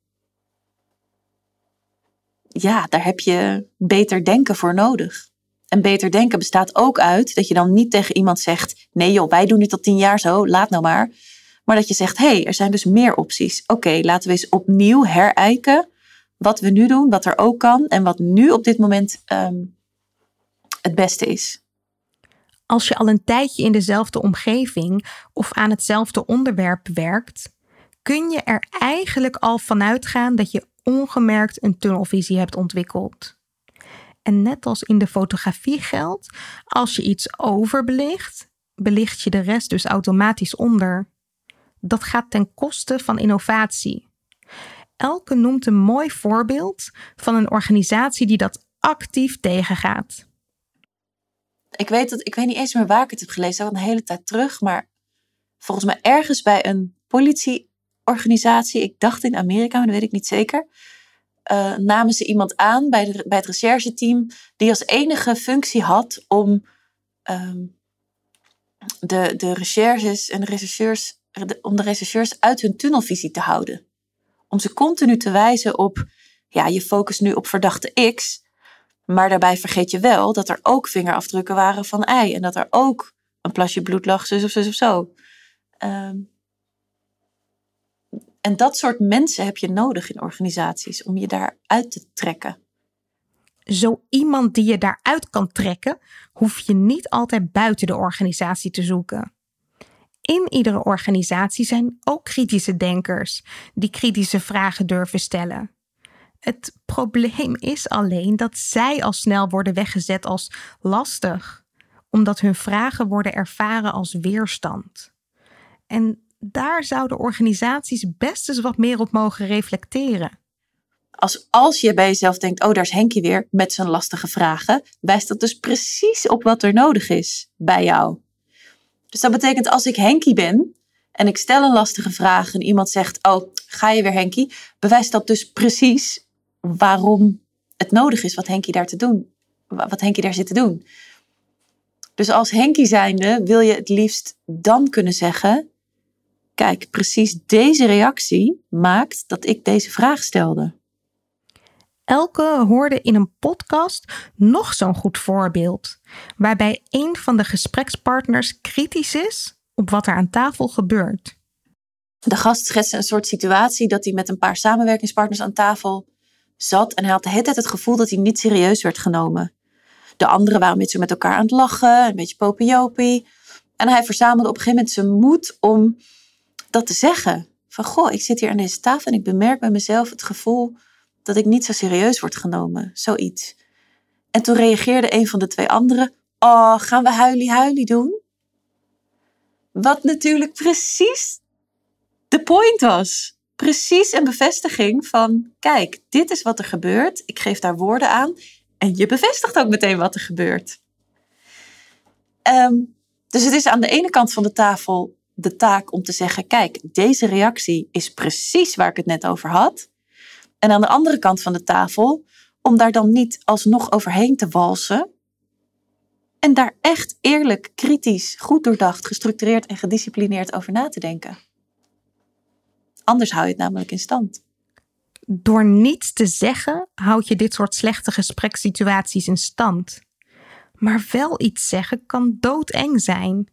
Ja, daar heb je beter denken voor nodig. En beter denken bestaat ook uit dat je dan niet tegen iemand zegt, nee joh, wij doen het al 10 jaar zo, laat nou maar. Maar dat je zegt, er zijn dus meer opties. Oké, laten we eens opnieuw herijken wat we nu doen, wat er ook kan en wat nu op dit moment het beste is. Als je al een tijdje in dezelfde omgeving of aan hetzelfde onderwerp werkt, kun je er eigenlijk al vanuit gaan dat je ongemerkt een tunnelvisie hebt ontwikkeld. En net als in de fotografie geldt, als je iets overbelicht, belicht je de rest dus automatisch onder. Dat gaat ten koste van innovatie. Elke noemt een mooi voorbeeld van een organisatie die dat actief tegengaat. Ik weet niet eens meer waar ik het heb gelezen, dat was een hele tijd terug, maar volgens mij ergens bij een politieorganisatie, ik dacht in Amerika, maar dat weet ik niet zeker, namen ze iemand aan bij het rechercheteam die als enige functie had om de rechercheurs uit hun tunnelvisie te houden. Om ze continu te wijzen op, je focust nu op verdachte X, maar daarbij vergeet je wel dat er ook vingerafdrukken waren van Y en dat er ook een plasje bloed lag, zus of zo. En dat soort mensen heb je nodig in organisaties om je daaruit te trekken. Zo iemand die je daaruit kan trekken, hoef je niet altijd buiten de organisatie te zoeken. In iedere organisatie zijn ook kritische denkers die kritische vragen durven stellen. Het probleem is alleen dat zij al snel worden weggezet als lastig, omdat hun vragen worden ervaren als weerstand. En daar zouden organisaties best eens wat meer op mogen reflecteren. Als je bij jezelf denkt, daar is Henkie weer met zijn lastige vragen, wijst dat dus precies op wat er nodig is bij jou. Dus dat betekent als ik Henkie ben en ik stel een lastige vraag en iemand zegt, ga je weer Henkie? Bewijst dat dus precies waarom het nodig is wat Henkie daar zit te doen. Dus als Henkie zijnde wil je het liefst dan kunnen zeggen, kijk, precies deze reactie maakt dat ik deze vraag stelde. Elke hoorde in een podcast nog zo'n goed voorbeeld, waarbij een van de gesprekspartners kritisch is op wat er aan tafel gebeurt. De gast schetste een soort situatie dat hij met een paar samenwerkingspartners aan tafel zat en hij had de hele tijd het gevoel dat hij niet serieus werd genomen. De anderen waren een beetje met elkaar aan het lachen. Een beetje popiopie. En hij verzamelde op een gegeven moment zijn moed om dat te zeggen. Van goh, ik zit hier aan deze tafel en ik bemerk bij mezelf het gevoel dat ik niet zo serieus word genomen. Zoiets. En toen reageerde een van de twee anderen. Oh, gaan we huilie doen? Wat natuurlijk precies de point was. Precies een bevestiging van, kijk, dit is wat er gebeurt. Ik geef daar woorden aan. En je bevestigt ook meteen wat er gebeurt. Dus het is aan de ene kant van de tafel de taak om te zeggen, kijk, deze reactie is precies waar ik het net over had. En aan de andere kant van de tafel, om daar dan niet alsnog overheen te walsen. En daar echt eerlijk, kritisch, goed doordacht, gestructureerd en gedisciplineerd over na te denken. Anders hou je het namelijk in stand. Door niets te zeggen houd je dit soort slechte gesprekssituaties in stand. Maar wel iets zeggen kan doodeng zijn.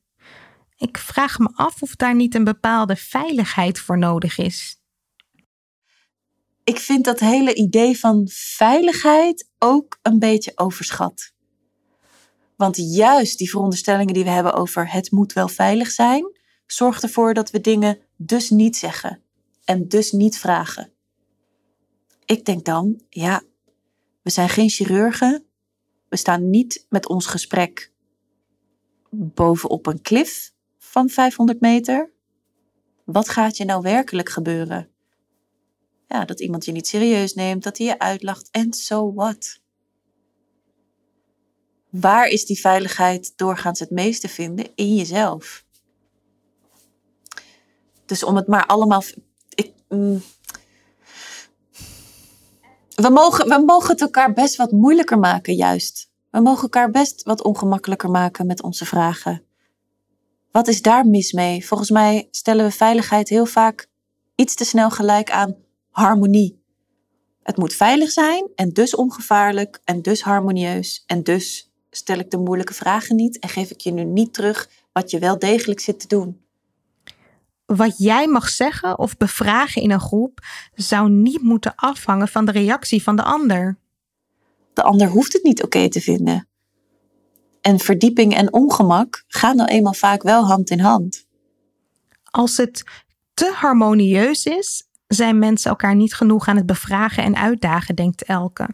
Ik vraag me af of daar niet een bepaalde veiligheid voor nodig is. Ik vind dat hele idee van veiligheid ook een beetje overschat. Want juist die veronderstellingen die we hebben over het moet wel veilig zijn, zorgt ervoor dat we dingen dus niet zeggen en dus niet vragen. Ik denk dan, ja, we zijn geen chirurgen. We staan niet met ons gesprek bovenop een klif van 500 meter. Wat gaat je nou werkelijk gebeuren? Ja, dat iemand je niet serieus neemt, dat hij je uitlacht en so what? Waar is die veiligheid doorgaans het meest te vinden? In jezelf. Dus om het maar allemaal... We mogen het elkaar best wat moeilijker maken, juist. We mogen elkaar best wat ongemakkelijker maken met onze vragen. Wat is daar mis mee? Volgens mij stellen we veiligheid heel vaak iets te snel gelijk aan harmonie. Het moet veilig zijn en dus ongevaarlijk en dus harmonieus. En dus stel ik de moeilijke vragen niet en geef ik je nu niet terug wat je wel degelijk zit te doen. Wat jij mag zeggen of bevragen in een groep zou niet moeten afhangen van de reactie van de ander. De ander hoeft het niet oké te vinden. En verdieping en ongemak gaan nou eenmaal vaak wel hand in hand. Als het te harmonieus is, zijn mensen elkaar niet genoeg aan het bevragen en uitdagen, denkt Elke.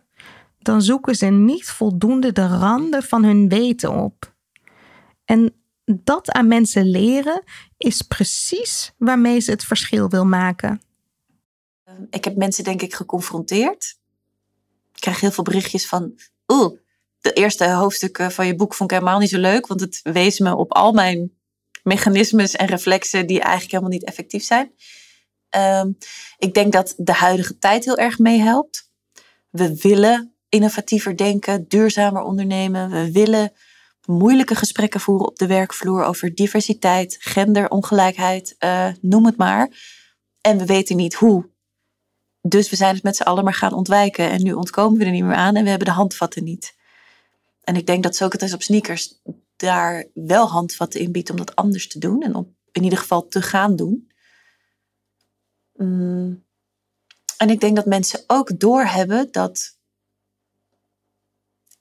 Dan zoeken ze niet voldoende de randen van hun weten op. En dat aan mensen leren is precies waarmee ze het verschil wil maken. Ik heb mensen denk ik geconfronteerd. Ik krijg heel veel berichtjes van... Oeh, de eerste hoofdstukken van je boek vond ik helemaal niet zo leuk... want het wees me op al mijn mechanismes en reflexen... die eigenlijk helemaal niet effectief zijn. Ik denk dat de huidige tijd heel erg meehelpt. We willen innovatiever denken, duurzamer ondernemen. We willen... moeilijke gesprekken voeren op de werkvloer over diversiteit, gender, ongelijkheid, noem het maar. En we weten niet hoe. Dus we zijn het met z'n allen maar gaan ontwijken. En nu ontkomen we er niet meer aan en we hebben de handvatten niet. En ik denk dat Socrates op sneakers daar wel handvatten in biedt om dat anders te doen. En om in ieder geval te gaan doen. En ik denk dat mensen ook doorhebben dat...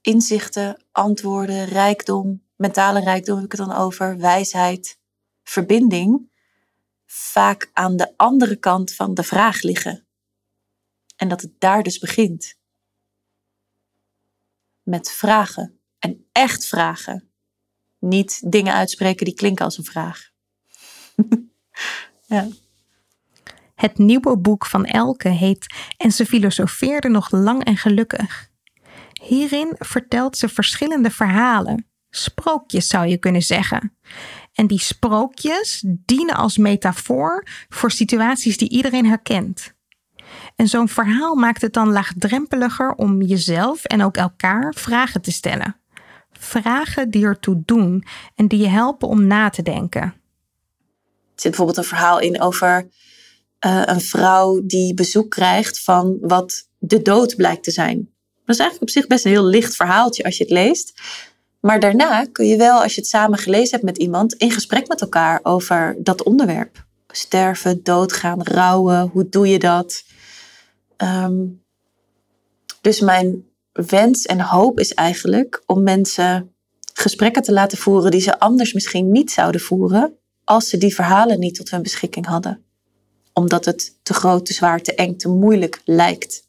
inzichten, antwoorden, rijkdom, mentale rijkdom heb ik het dan over, wijsheid, verbinding, vaak aan de andere kant van de vraag liggen. En dat het daar dus begint. Met vragen. En echt vragen. Niet dingen uitspreken die klinken als een vraag. Ja. Het nieuwe boek van Elke heet En ze filosofeerde nog lang en gelukkig. Hierin vertelt ze verschillende verhalen, sprookjes zou je kunnen zeggen. En die sprookjes dienen als metafoor voor situaties die iedereen herkent. En zo'n verhaal maakt het dan laagdrempeliger om jezelf en ook elkaar vragen te stellen. Vragen die ertoe doen en die je helpen om na te denken. Er zit bijvoorbeeld een verhaal in over een vrouw die bezoek krijgt van wat de dood blijkt te zijn. Dat is eigenlijk op zich best een heel licht verhaaltje als je het leest. Maar daarna kun je wel, als je het samen gelezen hebt met iemand... in gesprek met elkaar over dat onderwerp. Sterven, doodgaan, rouwen, hoe doe je dat? Dus mijn wens en hoop is eigenlijk om mensen gesprekken te laten voeren die ze anders misschien niet zouden voeren als ze die verhalen niet tot hun beschikking hadden. Omdat het te groot, te zwaar, te eng, te moeilijk lijkt.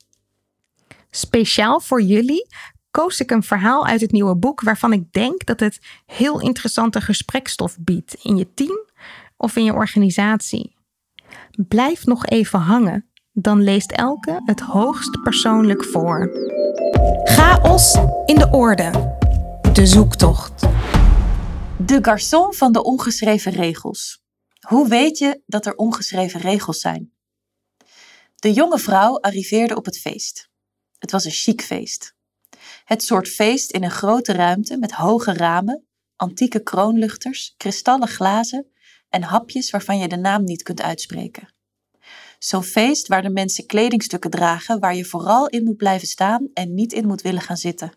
Speciaal voor jullie koos ik een verhaal uit het nieuwe boek waarvan ik denk dat het heel interessante gesprekstof biedt in je team of in je organisatie. Blijf nog even hangen, dan leest Elke het hoogst persoonlijk voor. Chaos in de Orde. De zoektocht. De garçon van de ongeschreven regels. Hoe weet je dat er ongeschreven regels zijn? De jonge vrouw arriveerde op het feest. Het was een chic feest. Het soort feest in een grote ruimte met hoge ramen, antieke kroonluchters, kristallen glazen en hapjes waarvan je de naam niet kunt uitspreken. Zo'n feest waar de mensen kledingstukken dragen waar je vooral in moet blijven staan en niet in moet willen gaan zitten.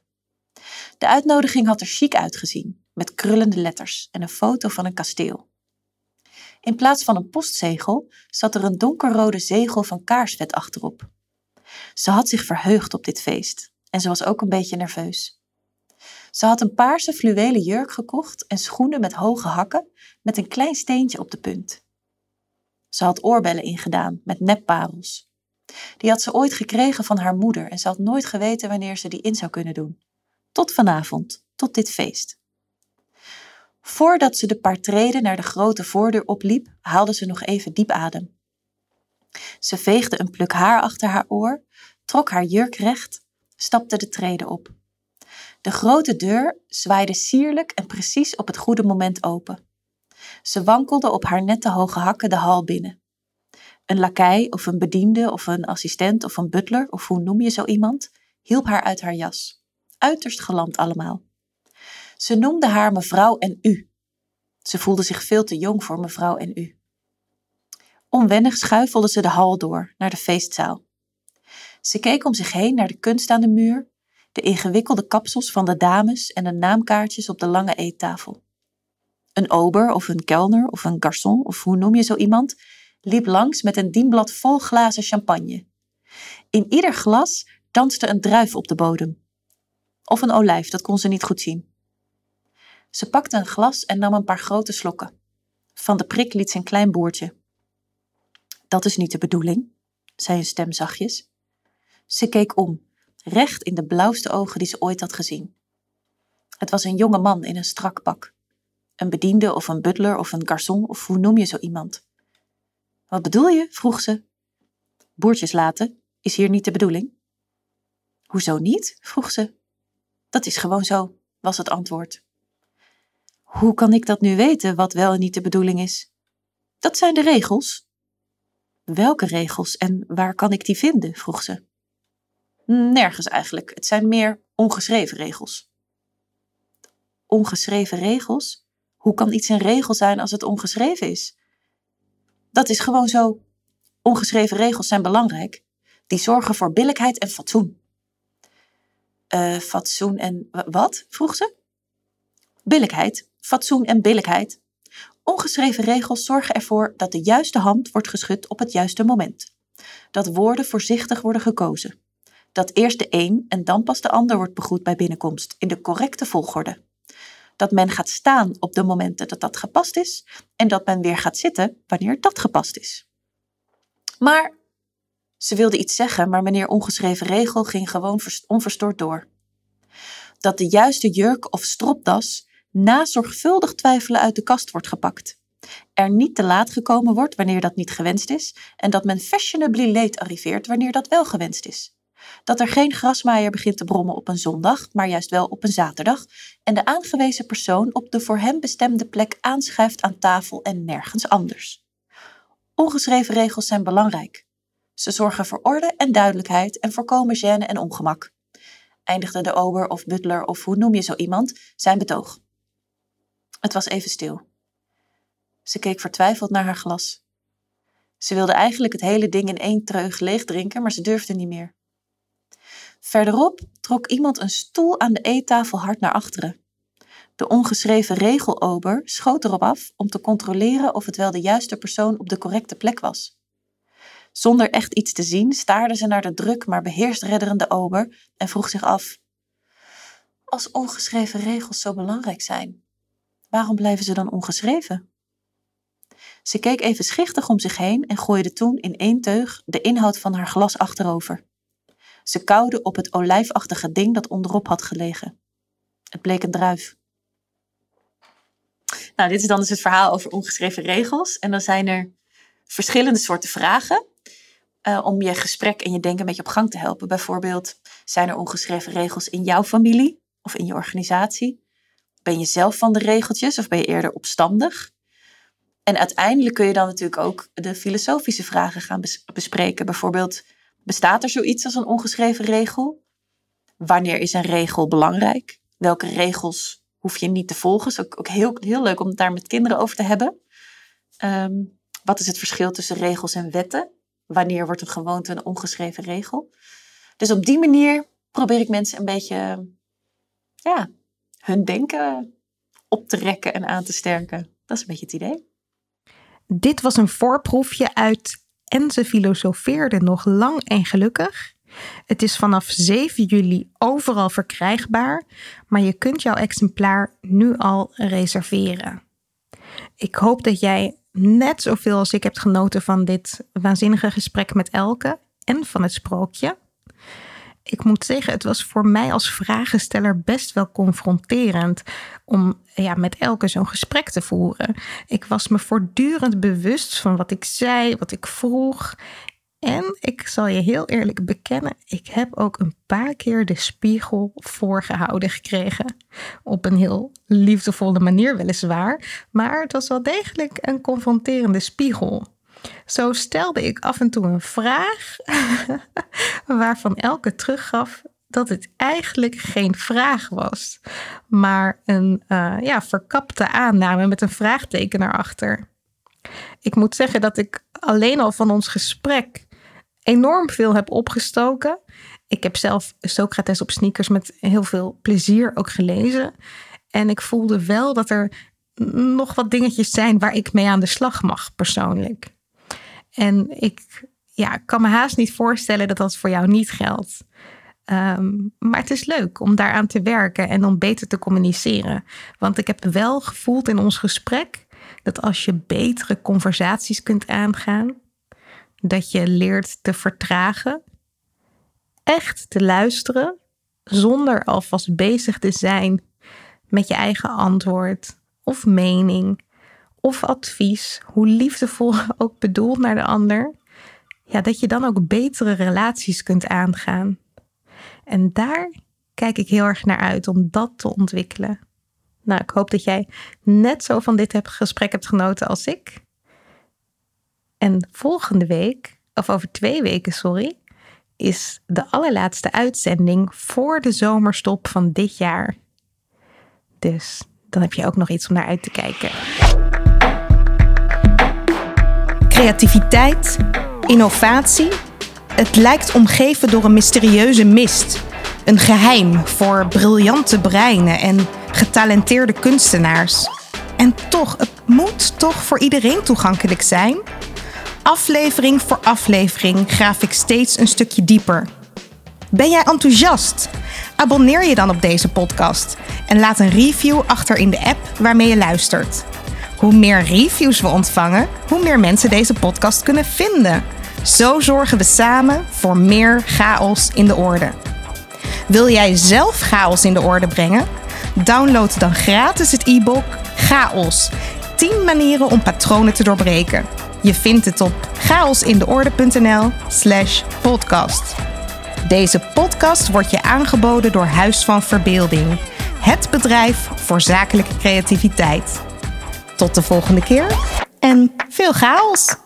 De uitnodiging had er chic uitgezien, met krullende letters en een foto van een kasteel. In plaats van een postzegel zat er een donkerrode zegel van kaarsvet achterop. Ze had zich verheugd op dit feest en ze was ook een beetje nerveus. Ze had een paarse fluwelen jurk gekocht en schoenen met hoge hakken met een klein steentje op de punt. Ze had oorbellen ingedaan met nepparels. Die had ze ooit gekregen van haar moeder en ze had nooit geweten wanneer ze die in zou kunnen doen. Tot vanavond, tot dit feest. Voordat ze de paar treden naar de grote voordeur opliep, haalde ze nog even diep adem. Ze veegde een pluk haar achter haar oor, trok haar jurk recht, stapte de treden op. De grote deur zwaaide sierlijk en precies op het goede moment open. Ze wankelde op haar nette hoge hakken de hal binnen. Een lakei of een bediende of een assistent of een butler, of hoe noem je zo iemand, hielp haar uit haar jas. Uiterst galant allemaal. Ze noemde haar mevrouw en u. Ze voelde zich veel te jong voor mevrouw en u. Onwennig schuifelde ze de hal door naar de feestzaal. Ze keek om zich heen naar de kunst aan de muur, de ingewikkelde kapsels van de dames en de naamkaartjes op de lange eettafel. Een ober of een kelner of een garçon of hoe noem je zo iemand liep langs met een dienblad vol glazen champagne. In ieder glas danste een druif op de bodem. Of een olijf, dat kon ze niet goed zien. Ze pakte een glas en nam een paar grote slokken. Van de prik liet ze een klein boertje. Dat is niet de bedoeling, zei een stem zachtjes. Ze keek om, recht in de blauwste ogen die ze ooit had gezien. Het was een jonge man in een strak pak. Een bediende of een butler of een garçon of hoe noem je zo iemand. Wat bedoel je? Vroeg ze. Boertjes laten is hier niet de bedoeling. Hoezo niet? Vroeg ze. Dat is gewoon zo, was het antwoord. Hoe kan ik dat nu weten wat wel en niet de bedoeling is? Dat zijn de regels. Welke regels en waar kan ik die vinden? Vroeg ze. Nergens eigenlijk, het zijn meer ongeschreven regels. Ongeschreven regels? Hoe kan iets een regel zijn als het ongeschreven is? Dat is gewoon zo. Ongeschreven regels zijn belangrijk. Die zorgen voor billijkheid en fatsoen. Fatsoen en wat? Vroeg ze. Billijkheid, fatsoen en billijkheid. Ongeschreven regels zorgen ervoor dat de juiste hand wordt geschud op het juiste moment. Dat woorden voorzichtig worden gekozen. Dat eerst de een en dan pas de ander wordt begroet bij binnenkomst in de correcte volgorde. Dat men gaat staan op de momenten dat dat gepast is en dat men weer gaat zitten wanneer dat gepast is. Maar ze wilde iets zeggen, maar meneer ongeschreven regel ging gewoon onverstoord door. Dat de juiste jurk of stropdas na zorgvuldig twijfelen uit de kast wordt gepakt. Er niet te laat gekomen wordt wanneer dat niet gewenst is en dat men fashionably late arriveert wanneer dat wel gewenst is. Dat er geen grasmaaier begint te brommen op een zondag, maar juist wel op een zaterdag en de aangewezen persoon op de voor hem bestemde plek aanschuift aan tafel en nergens anders. Ongeschreven regels zijn belangrijk. Ze zorgen voor orde en duidelijkheid en voorkomen gêne en ongemak. Eindigde de ober of butler of hoe noem je zo iemand zijn betoog. Het was even stil. Ze keek vertwijfeld naar haar glas. Ze wilde eigenlijk het hele ding in één teug leegdrinken, maar ze durfde niet meer. Verderop trok iemand een stoel aan de eettafel hard naar achteren. De ongeschreven regelober schoot erop af om te controleren of het wel de juiste persoon op de correcte plek was. Zonder echt iets te zien staarde ze naar de druk maar beheerst redderende ober en vroeg zich af: als ongeschreven regels zo belangrijk zijn, waarom blijven ze dan ongeschreven? Ze keek even schichtig om zich heen en gooide toen in één teug de inhoud van haar glas achterover. Ze kauwde op het olijfachtige ding dat onderop had gelegen. Het bleek een druif. Nou, dit is dan dus het verhaal over ongeschreven regels. En dan zijn er verschillende soorten vragen om je gesprek en je denken een beetje op gang te helpen. Bijvoorbeeld, zijn er ongeschreven regels in jouw familie of in je organisatie? Ben je zelf van de regeltjes of ben je eerder opstandig? En uiteindelijk kun je dan natuurlijk ook de filosofische vragen gaan bespreken. Bijvoorbeeld, bestaat er zoiets als een ongeschreven regel? Wanneer is een regel belangrijk? Welke regels hoef je niet te volgen? Dat is ook heel leuk om het daar met kinderen over te hebben. Wat is het verschil tussen regels en wetten? Wanneer wordt een gewoonte een ongeschreven regel? Dus op die manier probeer ik mensen een beetje hun denken op te rekken en aan te sterken. Dat is een beetje het idee. Dit was een voorproefje uit En ze filosofeerde nog lang en gelukkig. Het is vanaf 7 juli overal verkrijgbaar, maar je kunt jouw exemplaar nu al reserveren. Ik hoop dat jij net zoveel als ik hebt genoten van dit waanzinnige gesprek met Elke en van het sprookje. Ik moet zeggen, het was voor mij als vragensteller best wel confronterend om met Elke zo'n gesprek te voeren. Ik was me voortdurend bewust van wat ik zei, wat ik vroeg. En ik zal je heel eerlijk bekennen, ik heb ook een paar keer de spiegel voorgehouden gekregen. Op een heel liefdevolle manier weliswaar, maar het was wel degelijk een confronterende spiegel. Zo stelde ik af en toe een vraag waarvan Elke teruggaf dat het eigenlijk geen vraag was, maar een verkapte aanname met een vraagteken erachter. Ik moet zeggen dat ik alleen al van ons gesprek enorm veel heb opgestoken. Ik heb zelf Socrates op sneakers met heel veel plezier ook gelezen. En ik voelde wel dat er nog wat dingetjes zijn waar ik mee aan de slag mag persoonlijk. En ik kan me haast niet voorstellen dat dat voor jou niet geldt. Maar het is leuk om daaraan te werken en om beter te communiceren. Want ik heb wel gevoeld in ons gesprek dat als je betere conversaties kunt aangaan, dat je leert te vertragen, echt te luisteren, zonder alvast bezig te zijn met je eigen antwoord of mening of advies, hoe liefdevol ook bedoeld naar de ander, dat je dan ook betere relaties kunt aangaan. En daar kijk ik heel erg naar uit om dat te ontwikkelen. Nou, ik hoop dat jij net zo van dit gesprek hebt genoten als ik. En volgende week, of over 2 weken, is de allerlaatste uitzending voor de zomerstop van dit jaar. Dus dan heb je ook nog iets om naar uit te kijken. Creativiteit, innovatie. Het lijkt omgeven door een mysterieuze mist. Een geheim voor briljante breinen en getalenteerde kunstenaars. En toch, het moet toch voor iedereen toegankelijk zijn? Aflevering voor aflevering graaf ik steeds een stukje dieper. Ben jij enthousiast? Abonneer je dan op deze podcast en laat een review achter in de app waarmee je luistert. Hoe meer reviews we ontvangen, hoe meer mensen deze podcast kunnen vinden. Zo zorgen we samen voor meer chaos in de orde. Wil jij zelf chaos in de orde brengen? Download dan gratis het e-book Chaos. 10 manieren om patronen te doorbreken. Je vindt het op chaosindeorde.nl/podcast. Deze podcast wordt je aangeboden door Huis van Verbeelding. Het bedrijf voor zakelijke creativiteit. Tot de volgende keer en veel chaos!